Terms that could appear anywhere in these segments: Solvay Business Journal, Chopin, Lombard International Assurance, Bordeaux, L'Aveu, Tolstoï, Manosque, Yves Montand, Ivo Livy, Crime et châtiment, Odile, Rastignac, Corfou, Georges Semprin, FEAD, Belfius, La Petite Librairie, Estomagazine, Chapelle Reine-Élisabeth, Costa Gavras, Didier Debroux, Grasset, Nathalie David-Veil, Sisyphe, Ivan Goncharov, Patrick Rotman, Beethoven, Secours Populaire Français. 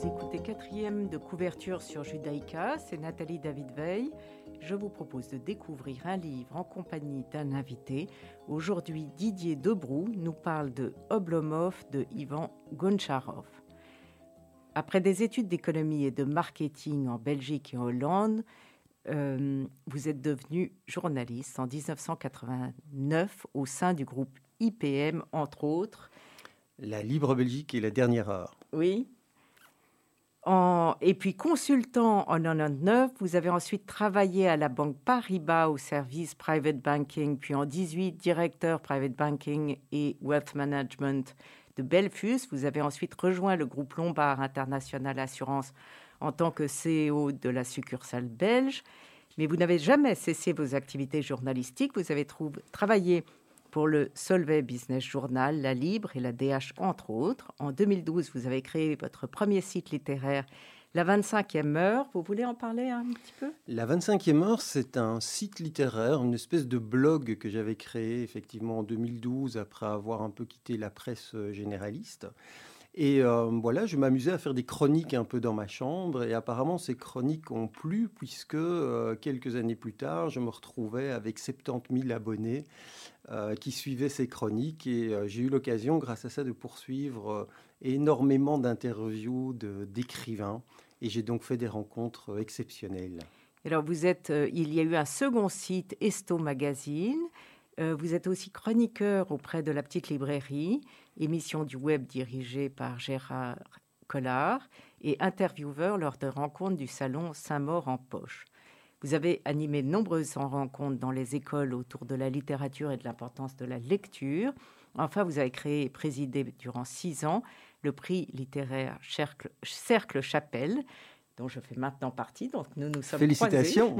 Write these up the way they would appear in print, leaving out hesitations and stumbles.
Vous écoutez 4e de couverture sur Judaïka, c'est Nathalie David-Veil. Je vous propose de découvrir un livre en compagnie d'un invité. Aujourd'hui, Didier Debroux nous parle de Oblomov de Ivan Goncharov. Après des études d'économie et de marketing en Belgique et en Hollande, vous êtes devenu journaliste en 1989 au sein du groupe IPM, entre autres. La Libre Belgique et La Dernière Heure. Oui. Et puis consultant en 1999, vous avez ensuite travaillé à la banque Paribas au service Private Banking, puis en 1998, directeur Private Banking et Wealth Management de Belfius. Vous avez ensuite rejoint le groupe Lombard International Assurance en tant que CEO de la succursale belge. Mais vous n'avez jamais cessé vos activités journalistiques. Vous avez travaillé pour le Solvay Business Journal, La Libre et la DH, entre autres. En 2012, vous avez créé votre premier site littéraire, La 25e Heure. Vous voulez en parler un petit peu ? La 25e Heure, c'est un site littéraire, une espèce de blog que j'avais créé effectivement en 2012, après avoir un peu quitté la presse généraliste. Et voilà, je m'amusais à faire des chroniques un peu dans ma chambre. Et apparemment, ces chroniques ont plu, puisque quelques années plus tard, je me retrouvais avec 70 000 abonnés qui suivaient ces chroniques. Et j'ai eu l'occasion, grâce à ça, de poursuivre énormément d'interviews d'écrivains. Et j'ai donc fait des rencontres exceptionnelles. Alors, il y a eu un second site, Estomagazine. Vous êtes aussi chroniqueur auprès de La Petite Librairie, émission du web dirigée par Gérard Collard et intervieweur lors de rencontres du salon Saint-Maur en poche. Vous avez animé de nombreuses rencontres dans les écoles autour de la littérature et de l'importance de la lecture. Enfin, vous avez créé et présidé durant 6 ans le prix littéraire Cercle Chapelle, dont je fais maintenant partie, donc nous sommes croisés. Félicitations.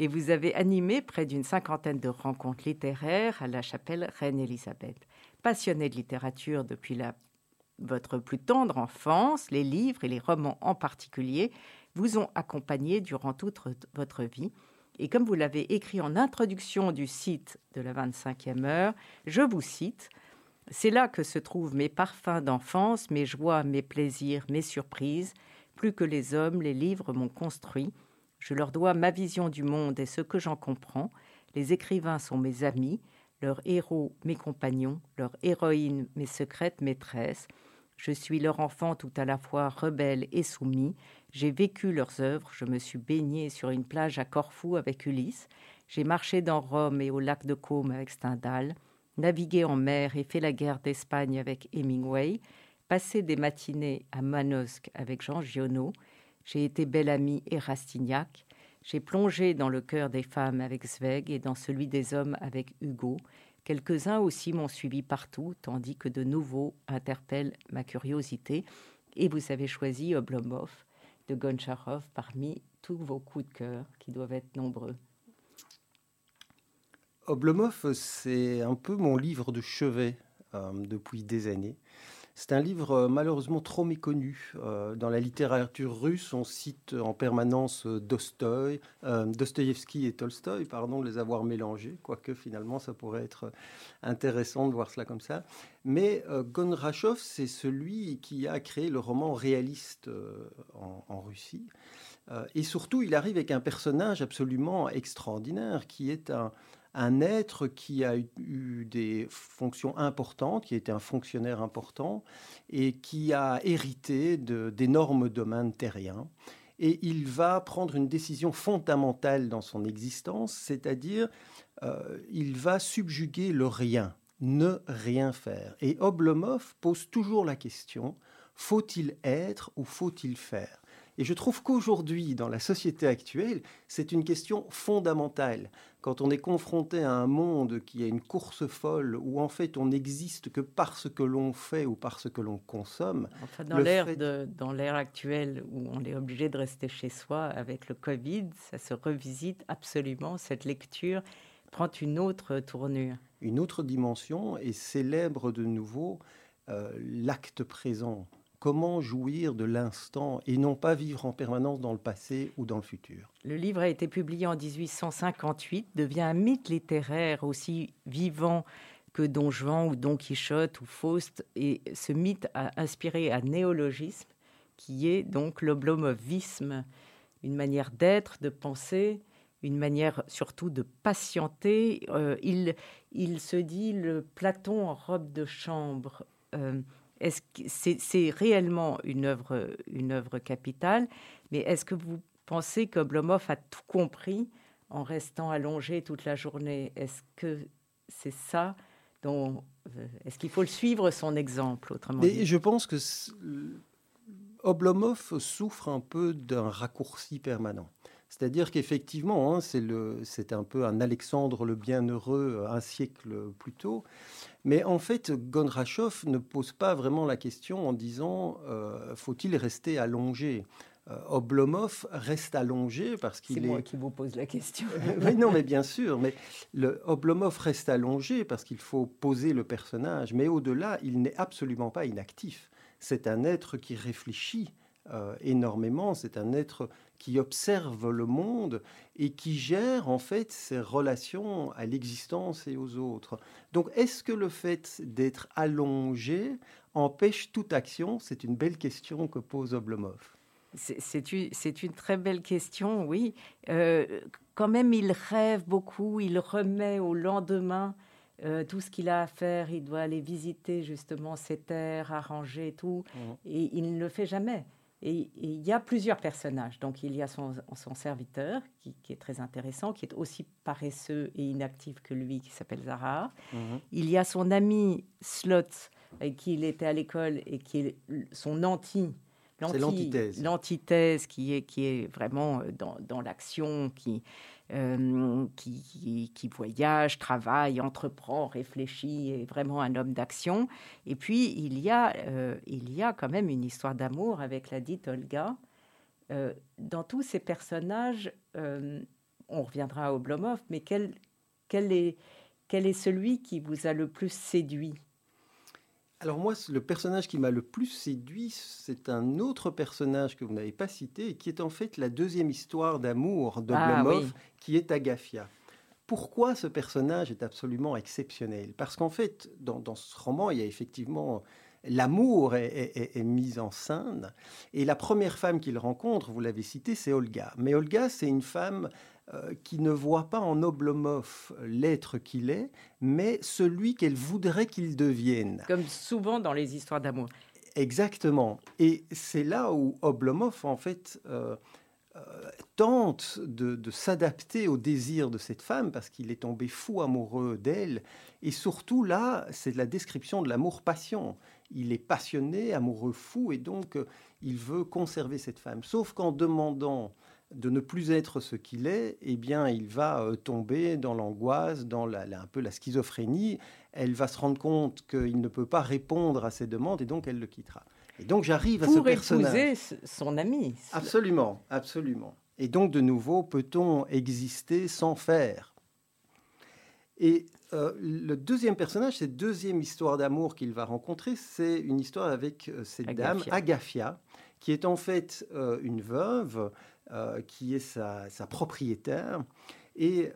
Et vous avez animé près d'une 50aine de rencontres littéraires à la Chapelle Reine-Élisabeth. Passionné de littérature depuis votre plus tendre enfance, les livres et les romans en particulier vous ont accompagné durant toute votre vie. Et comme vous l'avez écrit en introduction du site de la 25e heure, je vous cite « C'est là que se trouvent mes parfums d'enfance, mes joies, mes plaisirs, mes surprises. Plus que les hommes, les livres m'ont construit. Je leur dois ma vision du monde et ce que j'en comprends. Les écrivains sont mes amis, leurs héros mes compagnons, leurs héroïnes mes secrètes maîtresses. Je suis leur enfant tout à la fois rebelle et soumis. J'ai vécu leurs œuvres, je me suis baigné sur une plage à Corfou avec Ulysse. J'ai marché dans Rome et au lac de Côme avec Stendhal, navigué en mer et fait la guerre d'Espagne avec Hemingway, passé des matinées à Manosque avec Jean Giono. J'ai été belle amie et Rastignac. J'ai plongé dans le cœur des femmes avec Zweig et dans celui des hommes avec Hugo. Quelques-uns aussi m'ont suivi partout, tandis que de nouveaux interpellent ma curiosité. Et vous avez choisi Oblomov de Goncharov parmi tous vos coups de cœur, qui doivent être nombreux. Oblomov, c'est un peu mon livre de chevet depuis des années. C'est un livre malheureusement trop méconnu. Dans la littérature russe, on cite en permanence Dostoïevski et Tolstoï, pardon de les avoir mélangés, quoique finalement ça pourrait être intéressant de voir cela comme ça. Mais Goncharov, c'est celui qui a créé le roman réaliste en Russie. Et surtout, il arrive avec un personnage absolument extraordinaire qui est un être qui a eu des fonctions importantes, qui était un fonctionnaire important et qui a hérité d'énormes domaines terriens. Et il va prendre une décision fondamentale dans son existence, c'est-à-dire il va subjuguer le rien, ne rien faire. Et Oblomov pose toujours la question, faut-il être ou faut-il faire ? Et je trouve qu'aujourd'hui, dans la société actuelle, c'est une question fondamentale. Quand on est confronté à un monde qui est une course folle, où en fait on n'existe que parce que l'on fait ou parce que l'on consomme... Enfin, dans l'ère actuelle où on est obligé de rester chez soi avec le Covid, ça se revisite absolument, cette lecture prend une autre tournure. Une autre dimension et célèbre de nouveau l'acte présent. Comment jouir de l'instant et non pas vivre en permanence dans le passé ou dans le futur. Le livre a été publié en 1858, devient un mythe littéraire aussi vivant que Don Juan ou Don Quichotte ou Faust. Et ce mythe a inspiré un néologisme qui est donc l'oblomovisme, une manière d'être, de penser, une manière surtout de patienter. Il se dit le Platon en robe de chambre. Est-ce que c'est réellement une œuvre capitale, mais est-ce que vous pensez qu'Oblomov a tout compris en restant allongé toute la journée? Est-ce que c'est ça dont... Est-ce qu'il faut le suivre, son exemple, autrement dit? Et je pense que Oblomov souffre un peu d'un raccourci permanent. C'est-à-dire qu'effectivement, hein, c'est un peu un Alexandre le Bienheureux un siècle plus tôt. Mais en fait, Goncharov ne pose pas vraiment la question en disant faut-il rester allongé ? Oblomov reste allongé parce qu'il est... C'est moi qui vous pose la question. Mais non, mais bien sûr. Mais Oblomov reste allongé parce qu'il faut poser le personnage. Mais au-delà, il n'est absolument pas inactif. C'est un être qui réfléchit énormément. C'est un être qui observe le monde et qui gère en fait ses relations à l'existence et aux autres. Donc, est-ce que le fait d'être allongé empêche toute action ? C'est une belle question que pose Oblomov. C'est une très belle question, oui. Quand même, il rêve beaucoup, il remet au lendemain tout ce qu'il a à faire. Il doit aller visiter justement ses terres, arranger tout, et il ne le fait jamais. Et il y a plusieurs personnages. Donc, il y a son serviteur, qui est très intéressant, qui est aussi paresseux et inactif que lui, qui s'appelle Zahar. Il y a son ami Slot, avec qui il était à l'école et qui est son anti. C'est l'antithèse. L'antithèse qui est vraiment dans l'action, qui voyage, travaille, entreprend, réfléchit, est vraiment un homme d'action. Et puis, il y a quand même une histoire d'amour avec la dite Olga. Dans tous ces personnages, on reviendra à Oblomov, mais quel est celui qui vous a le plus séduit ? Alors moi, le personnage qui m'a le plus séduit, c'est un autre personnage que vous n'avez pas cité, qui est en fait la deuxième histoire d'amour d'Oblomov, qui est Agafia. Pourquoi ce personnage est absolument exceptionnel ? Parce qu'en fait, dans ce roman, il y a effectivement... L'amour est mis en scène. Et la première femme qu'il rencontre, vous l'avez citée, c'est Olga. Mais Olga, c'est une femme qui ne voit pas en Oblomov l'être qu'il est, mais celui qu'elle voudrait qu'il devienne. Comme souvent dans les histoires d'amour. Exactement. Et c'est là où Oblomov, en fait... tente de s'adapter au désir de cette femme parce qu'il est tombé fou amoureux d'elle. Et surtout, là, c'est la description de l'amour-passion. Il est passionné, amoureux fou, et donc il veut conserver cette femme. Sauf qu'en demandant de ne plus être ce qu'il est, eh bien, il va tomber dans l'angoisse, dans un peu la schizophrénie. Elle va se rendre compte qu'il ne peut pas répondre à ses demandes, et donc elle le quittera. Et donc, j'arrive à ce personnage. Pour épouser son ami. Absolument, absolument. Et donc, de nouveau, peut-on exister sans faire ? Et le deuxième personnage, cette deuxième histoire d'amour qu'il va rencontrer, c'est une histoire avec cette dame, Agafia, qui est en fait une veuve, qui est sa propriétaire. Et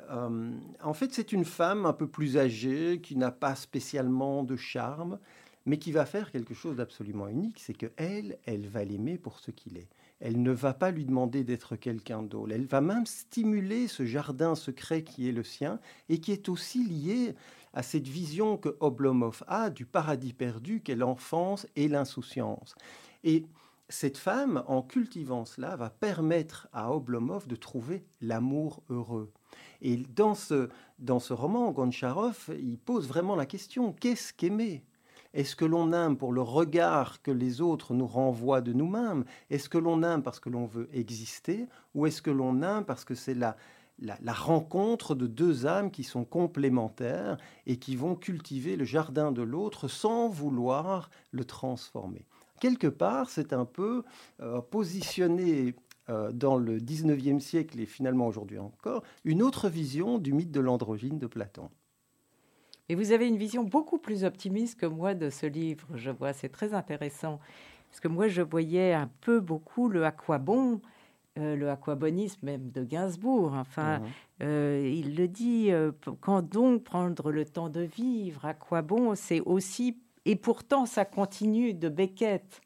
en fait, c'est une femme un peu plus âgée, qui n'a pas spécialement de charme, mais qui va faire quelque chose d'absolument unique, c'est qu'elle va l'aimer pour ce qu'il est. Elle ne va pas lui demander d'être quelqu'un d'autre. Elle va même stimuler ce jardin secret qui est le sien et qui est aussi lié à cette vision que Oblomov a du paradis perdu qu'est l'enfance et l'insouciance. Et cette femme, en cultivant cela, va permettre à Oblomov de trouver l'amour heureux. Et dans ce roman, Goncharov, il pose vraiment la question, qu'est-ce qu'aimer ? Est-ce que l'on aime pour le regard que les autres nous renvoient de nous-mêmes ? Est-ce que l'on aime parce que l'on veut exister ? Ou est-ce que l'on aime parce que c'est la rencontre de deux âmes qui sont complémentaires et qui vont cultiver le jardin de l'autre sans vouloir le transformer ? Quelque part, c'est un peu positionné dans le 19e siècle et finalement aujourd'hui encore, une autre vision du mythe de l'androgyne de Platon. Et vous avez une vision beaucoup plus optimiste que moi de ce livre, je vois, c'est très intéressant. Parce que moi, je voyais un peu beaucoup le à quoi bon, le aquabonisme même de Gainsbourg. Enfin, il le dit, quand donc prendre le temps de vivre, à quoi bon, c'est aussi... Et pourtant, ça continue de Beckett.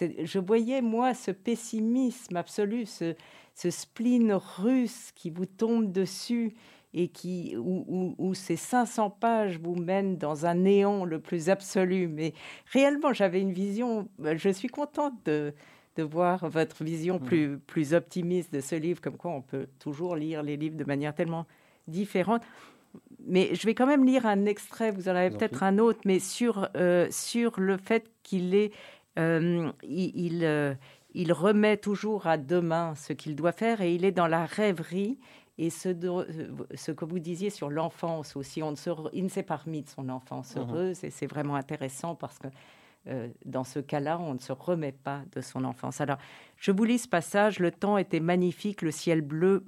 Je voyais, moi, ce pessimisme absolu, ce spleen russe qui vous tombe dessus et où ces 500 pages vous mènent dans un néant le plus absolu. Mais réellement, j'avais une vision... Je suis contente de voir votre vision plus optimiste de ce livre, comme quoi on peut toujours lire les livres de manière tellement différente. Mais je vais quand même lire un extrait, vous en avez peut-être un autre, mais sur le fait qu'il est... il remet toujours à demain ce qu'il doit faire et il est dans la rêverie et ce que vous disiez sur l'enfance aussi, il ne s'est pas remis de son enfance heureuse et c'est vraiment intéressant parce que dans ce cas-là, on ne se remet pas de son enfance. Alors, je vous lis ce passage. Le temps était magnifique, le ciel bleu,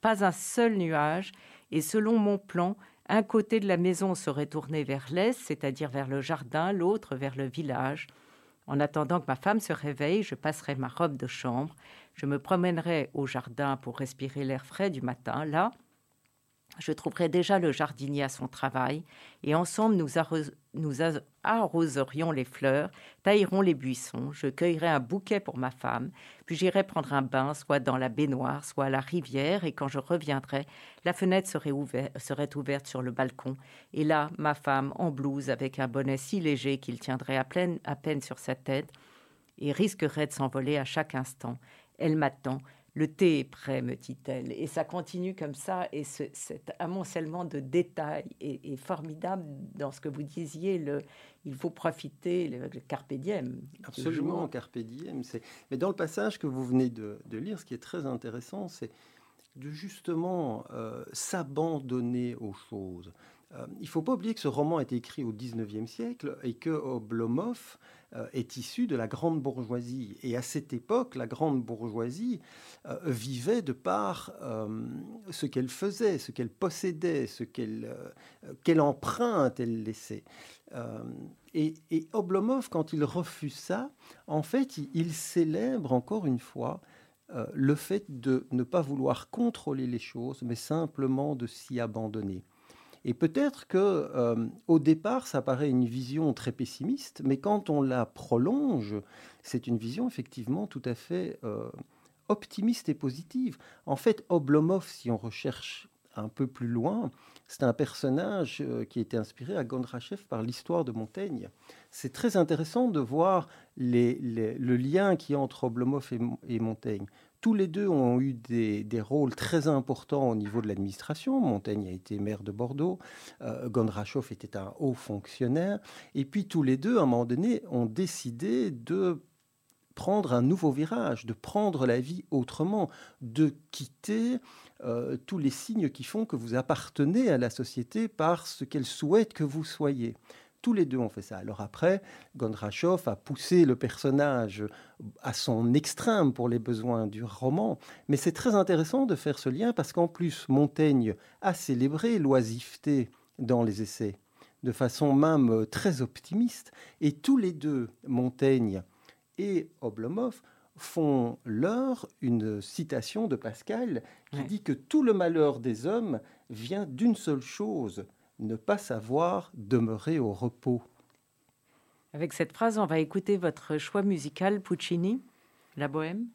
pas un seul nuage et selon mon plan, un côté de la maison serait tourné vers l'est, c'est-à-dire vers le jardin, l'autre vers le village. En attendant que ma femme se réveille, je passerai ma robe de chambre. Je me promènerai au jardin pour respirer l'air frais du matin. Là, je trouverai déjà le jardinier à son travail. Et ensemble, nous arroserions les fleurs, taillerons les buissons. Je cueillerai un bouquet pour ma femme. Puis j'irai prendre un bain, soit dans la baignoire, soit à la rivière. Et quand je reviendrai, la fenêtre serait ouverte sur le balcon. Et là, ma femme, en blouse, avec un bonnet si léger qu'il tiendrait à peine sur sa tête, et risquerait de s'envoler à chaque instant. Elle m'attend. « Le thé est prêt, me dit-elle. » Et ça continue comme ça. Et cet amoncellement de détails est formidable dans ce que vous disiez. Il faut profiter, le carpe diem. Absolument, carpe diem. Mais dans le passage que vous venez de lire, ce qui est très intéressant, c'est de justement s'abandonner aux choses. Il ne faut pas oublier que ce roman a été écrit au XIXe siècle et que Oblomov est issu de la grande bourgeoisie. Et à cette époque, la grande bourgeoisie vivait de par ce qu'elle faisait, ce qu'elle possédait, quelle empreinte elle laissait. Et Oblomov, quand il refuse ça, en fait, il célèbre encore une fois le fait de ne pas vouloir contrôler les choses, mais simplement de s'y abandonner. Et peut-être que, au départ, ça paraît une vision très pessimiste, mais quand on la prolonge, c'est une vision effectivement tout à fait optimiste et positive. En fait, Oblomov, si on recherche un peu plus loin, c'est un personnage qui a été inspiré à Goncharov par l'histoire de Montaigne. C'est très intéressant de voir le lien qu'il y a entre Oblomov et Montaigne. Tous les deux ont eu des rôles très importants au niveau de l'administration. Montaigne a été maire de Bordeaux, Goncharov était un haut fonctionnaire. Et puis tous les deux, à un moment donné, ont décidé de prendre un nouveau virage, de prendre la vie autrement, de quitter tous les signes qui font que vous appartenez à la société par ce qu'elle souhaite que vous soyez. Tous les deux ont fait ça. Alors après, Goncharov a poussé le personnage à son extrême pour les besoins du roman. Mais c'est très intéressant de faire ce lien parce qu'en plus, Montaigne a célébré l'oisiveté dans les essais, de façon même très optimiste. Et tous les deux, Montaigne et Oblomov, font leur une citation de Pascal qui dit que tout le malheur des hommes vient d'une seule chose, ne pas savoir demeurer au repos. Avec cette phrase, on va écouter votre choix musical, Puccini, La Bohème.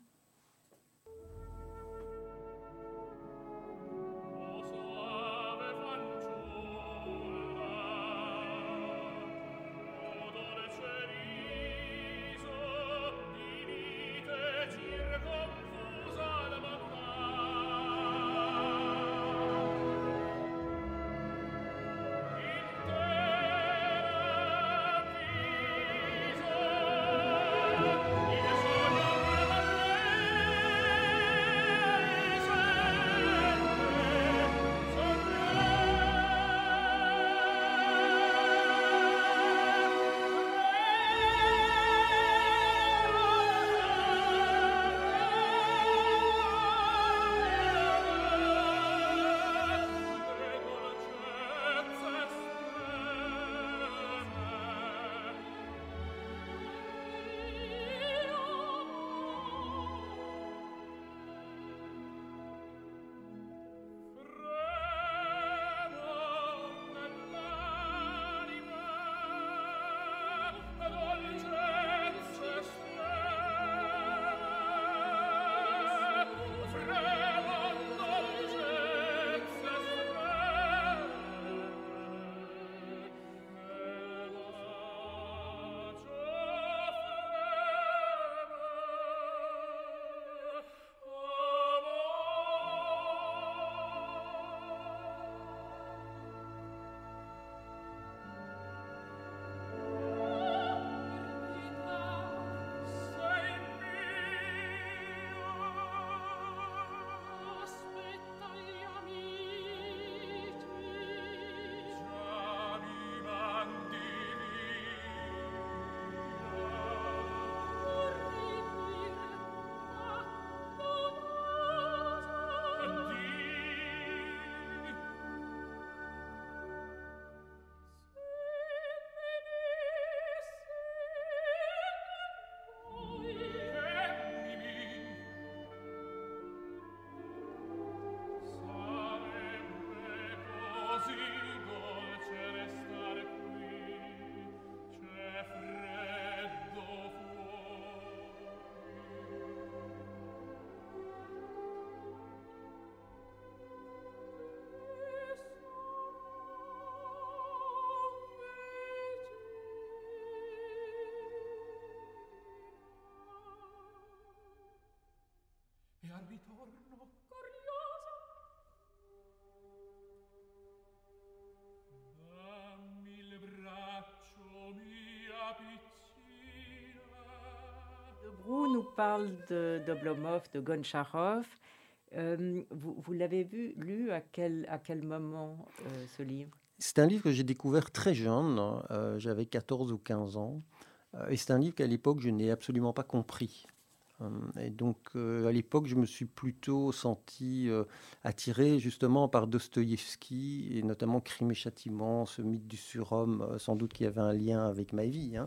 ritorno. Curiosa. Dammi il braccio mia piccina. Debroux nous parle d'Oblomov, de Goncharov. Vous l'avez lu à quel moment ce livre? C'est un livre que j'ai découvert très jeune, j'avais 14 ou 15 ans, et c'est un livre qu'à l'époque je n'ai absolument pas compris. Et donc à l'époque je me suis plutôt senti attiré justement par Dostoïevski, et notamment Crime et Châtiment, ce mythe du surhomme, sans doute qu'il y avait un lien avec ma vie.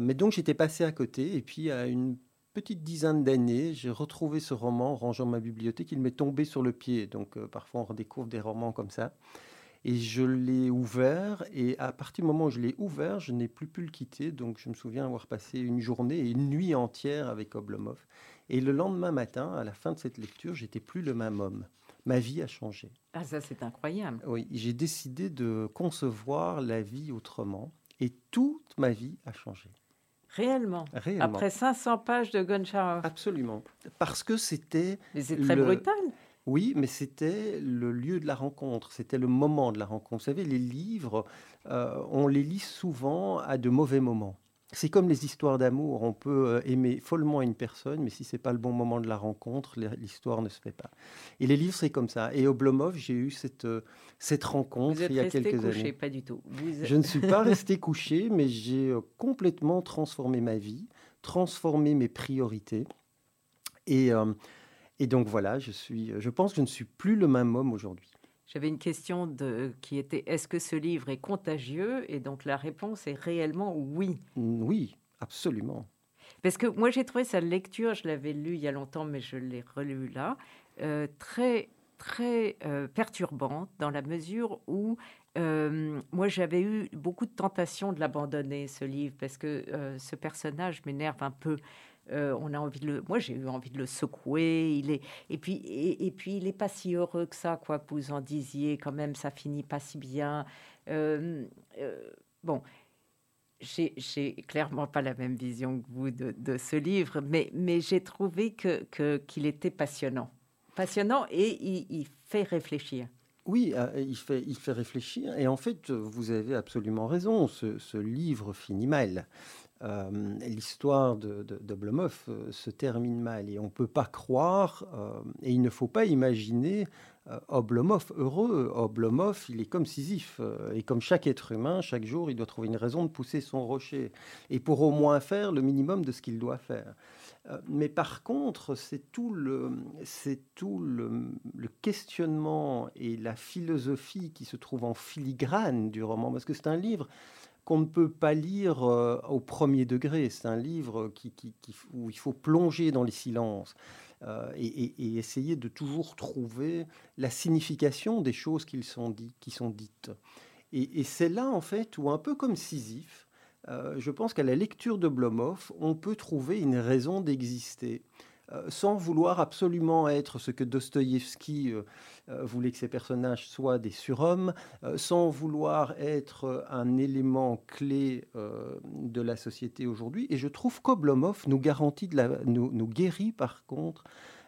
Mais donc j'étais passé à côté, et puis à une petite dizaine d'années, j'ai retrouvé ce roman en rangeant ma bibliothèque, il m'est tombé sur le pied, donc parfois on redécouvre des romans comme ça, et je l'ai ouvert, et à partir du moment où je l'ai ouvert, je n'ai plus pu le quitter, donc je me souviens avoir passé une journée et une nuit entière avec Oblomov, et le lendemain matin, à la fin de cette lecture, j'étais plus le même homme. Ma vie a changé. Ah, ça c'est incroyable. Oui, j'ai décidé de concevoir la vie autrement, et toute ma vie a changé. Réellement. Après 500 pages de Goncharov. Absolument. Parce que c'était... Mais c'est très brutal. Oui, mais c'était le lieu de la rencontre. C'était le moment de la rencontre. Vous savez, les livres, on les lit souvent à de mauvais moments. C'est comme les histoires d'amour. On peut aimer follement une personne, mais si ce n'est pas le bon moment de la rencontre, l'histoire ne se fait pas. Et les livres, c'est comme ça. Et Oblomov, j'ai eu cette rencontre il y a quelques années. Vous êtes resté couché, pas du tout. Je ne suis pas resté couché, mais j'ai complètement transformé ma vie, transformé mes priorités. Et donc voilà, je pense que je ne suis plus le même homme aujourd'hui. J'avais une question qui était « Est-ce que ce livre est contagieux ?» Et donc la réponse est réellement oui. Oui, absolument. Parce que moi, j'ai trouvé sa lecture, je l'avais lu il y a longtemps, mais je l'ai relu là, très, très perturbante dans la mesure où moi, j'avais eu beaucoup de tentations de l'abandonner, ce livre, parce que ce personnage m'énerve un peu. Moi, j'ai eu envie de le secouer. Et puis, il n'est pas si heureux que ça, quoi que vous en disiez. Quand même, ça finit pas si bien. Bon, j'ai clairement pas la même vision que vous de ce livre, mais j'ai trouvé qu'il était passionnant, et il fait réfléchir. Oui, il fait réfléchir. Et en fait, vous avez absolument raison. Ce livre finit mal. L'histoire d'Oblomov se termine mal, et on ne peut pas croire, et il ne faut pas imaginer Oblomov heureux. Oblomov, il est comme Sisyphe, et comme chaque être humain, chaque jour, il doit trouver une raison de pousser son rocher, et pour au moins faire le minimum de ce qu'il doit faire. Mais par contre, c'est tout le questionnement et la philosophie qui se trouve en filigrane du roman, parce que c'est un livre qu'on ne peut pas lire au premier degré. C'est un livre où il faut plonger dans les silences et essayer de toujours trouver la signification des choses qui sont dites. Et c'est là, en fait, où un peu comme Sisyphe, je pense qu'à la lecture d'Oblomov, on peut trouver une raison d'exister. Sans vouloir absolument être ce que Dostoïevski voulait que ses personnages soient, des surhommes, sans vouloir être un élément clé de la société aujourd'hui. Et je trouve qu'Oblomov nous garantit, nous guérit par contre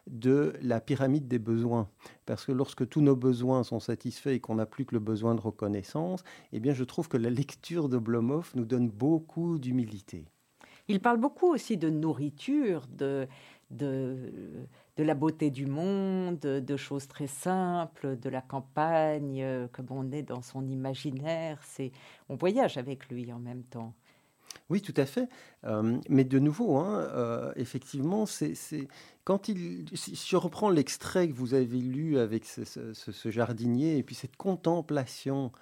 de la pyramide des besoins. Parce que lorsque tous nos besoins sont satisfaits et qu'on n'a plus que le besoin de reconnaissance, eh bien je trouve que la lecture d'Oblomov nous donne beaucoup d'humilité. Il parle beaucoup aussi de nourriture, de la beauté du monde, de choses très simples, de la campagne, comme on est dans son imaginaire. On voyage avec lui en même temps. Oui, tout à fait. Mais de nouveau, effectivement, si je reprends l'extrait que vous avez lu avec ce jardinier, et puis cette contemplation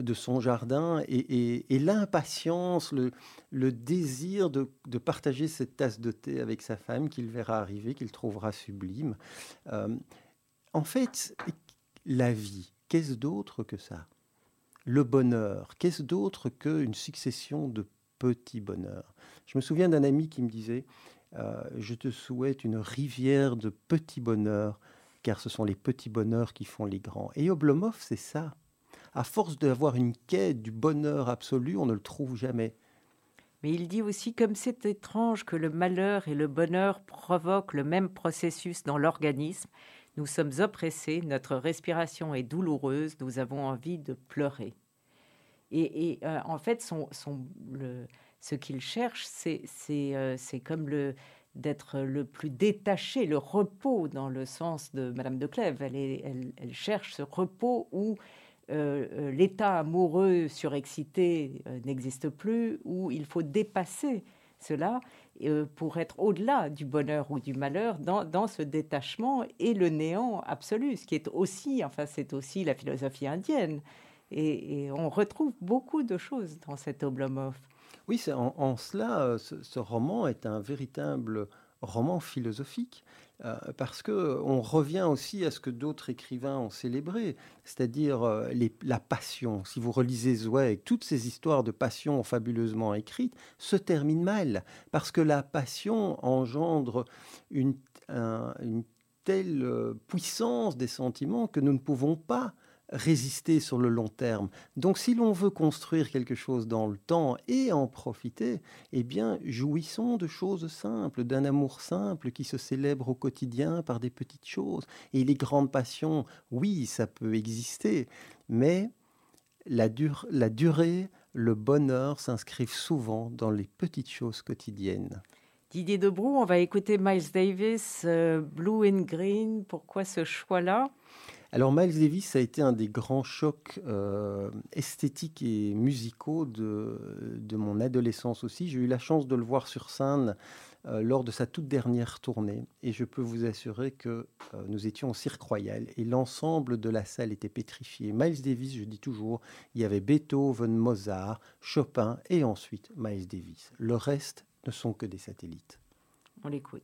de son jardin et l'impatience, le désir de partager cette tasse de thé avec sa femme qu'il verra arriver, qu'il trouvera sublime. En fait, la vie, qu'est-ce d'autre que ça? Le bonheur, qu'est-ce d'autre qu'une succession de petits bonheurs? Je me souviens d'un ami qui me disait « Je te souhaite une rivière de petits bonheurs, car ce sont les petits bonheurs qui font les grands. » Et Oblomov, c'est ça. À force d'avoir une quête du bonheur absolu, on ne le trouve jamais. Mais il dit aussi « Comme c'est étrange que le malheur et le bonheur provoquent le même processus dans l'organisme, nous sommes oppressés, notre respiration est douloureuse, nous avons envie de pleurer. » Et en fait, ce qu'il cherche, c'est comme d'être le plus détaché, le repos dans le sens de Madame de Clèves. Elle cherche ce repos où l'état amoureux surexcité n'existe plus, où il faut dépasser cela pour être au-delà du bonheur ou du malheur dans ce détachement et le néant absolu, ce qui est aussi, enfin c'est aussi la philosophie indienne. Et on retrouve beaucoup de choses dans cet Oblomov. Oui, en cela, ce roman est un véritable roman philosophique, parce qu'on revient aussi à ce que d'autres écrivains ont célébré, c'est-à-dire la passion. Si vous relisez Zweig, toutes ces histoires de passion fabuleusement écrites se terminent mal, parce que la passion engendre une telle puissance des sentiments que nous ne pouvons pas résister sur le long terme. Donc, si l'on veut construire quelque chose dans le temps et en profiter, eh bien, jouissons de choses simples, d'un amour simple qui se célèbre au quotidien par des petites choses. Et les grandes passions, oui, ça peut exister, mais la durée, le bonheur s'inscrivent souvent dans les petites choses quotidiennes. Didier Debroux, on va écouter Miles Davis, Blue and Green. Pourquoi ce choix-là ? Alors Miles Davis a été un des grands chocs esthétiques et musicaux de mon adolescence aussi. J'ai eu la chance de le voir sur scène lors de sa toute dernière tournée. Et je peux vous assurer que nous étions au Cirque Royal et l'ensemble de la salle était pétrifié. Miles Davis, je dis toujours, il y avait Beethoven, Mozart, Chopin et ensuite Miles Davis. Le reste ne sont que des satellites. On l'écoute.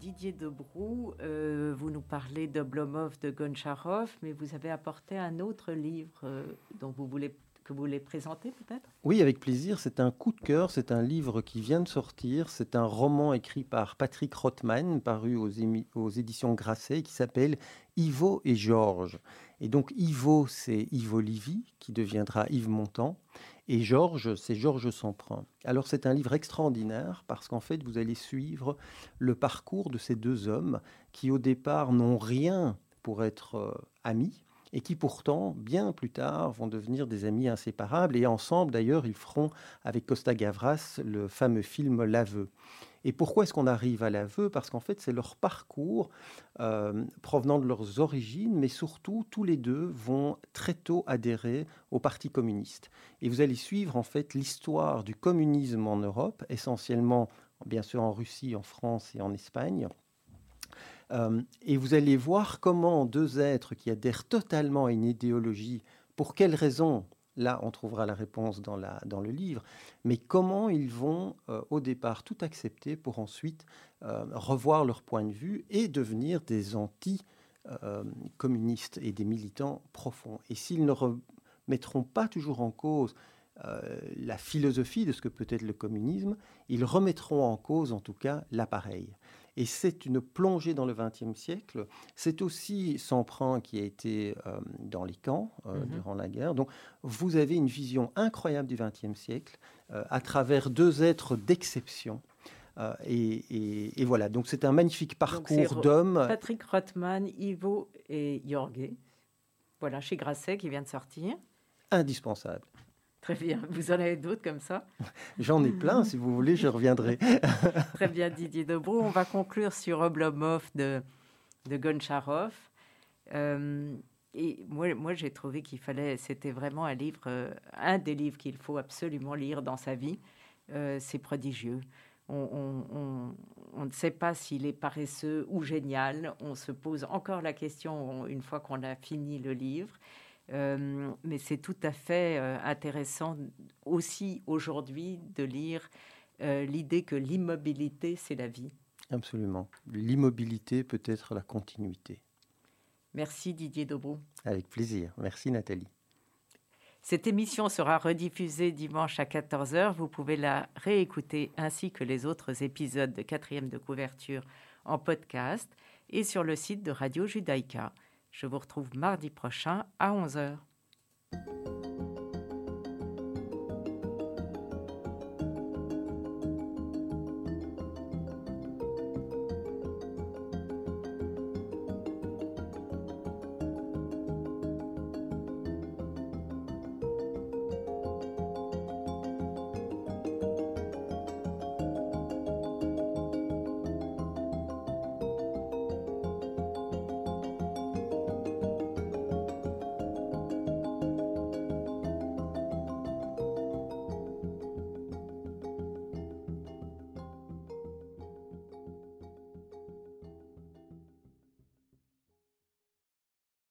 Didier Debroux, vous nous parlez d'Oblomov, de Goncharov, mais vous avez apporté un autre livre que vous voulez présenter peut-être ? Oui, avec plaisir. C'est un coup de cœur. C'est un livre qui vient de sortir. C'est un roman écrit par Patrick Rotman, paru aux éditions Grasset, qui s'appelle « Ivo et Georges ». Et donc Ivo, c'est Ivo Livy, qui deviendra Yves Montand. Et Georges, c'est Georges Semprin. Alors c'est un livre extraordinaire parce qu'en fait, vous allez suivre le parcours de ces deux hommes qui au départ n'ont rien pour être amis et qui pourtant, bien plus tard, vont devenir des amis inséparables. Et ensemble, d'ailleurs, ils feront avec Costa Gavras le fameux film « L'Aveu ». Et pourquoi est-ce qu'on arrive à l'aveu? Parce qu'en fait, c'est leur parcours provenant de leurs origines, mais surtout, tous les deux vont très tôt adhérer au Parti communiste. Et vous allez suivre, en fait, l'histoire du communisme en Europe, essentiellement, bien sûr, en Russie, en France et en Espagne. Et vous allez voir comment deux êtres qui adhèrent totalement à une idéologie, pour quelles raisons? Là, on trouvera la réponse dans le livre. Mais comment ils vont, au départ, tout accepter pour ensuite revoir leur point de vue et devenir des anti-communistes et des militants profonds. Et s'ils ne remettront pas toujours en cause la philosophie de ce que peut être le communisme, ils remettront en cause, en tout cas, l'appareil. Et c'est une plongée dans le XXe siècle. C'est aussi Semprun qui a été dans les camps durant la guerre. Donc, vous avez une vision incroyable du XXe siècle à travers deux êtres d'exception. Et voilà. Donc, c'est un magnifique parcours d'hommes. Patrick Rotman, Ivo et Jorge. Voilà, chez Grasset qui vient de sortir. Indispensable. Très bien. Vous en avez d'autres comme ça? J'en ai plein. Si vous voulez, je reviendrai. Très bien, Didier Debroux. On va conclure sur Oblomov de Goncharov. Et moi, j'ai trouvé qu'il fallait... C'était vraiment un livre, un des livres qu'il faut absolument lire dans sa vie. C'est prodigieux. On ne sait pas s'il est paresseux ou génial. On se pose encore la question une fois qu'on a fini le livre. Mais c'est tout à fait intéressant aussi aujourd'hui de lire l'idée que l'immobilité, c'est la vie. Absolument. L'immobilité peut être la continuité. Merci Didier Debroux. Avec plaisir. Merci Nathalie. Cette émission sera rediffusée dimanche à 14h. Vous pouvez la réécouter ainsi que les autres épisodes de 4e de couverture en podcast et sur le site de Radio Judaïka. Je vous retrouve mardi prochain à 11h.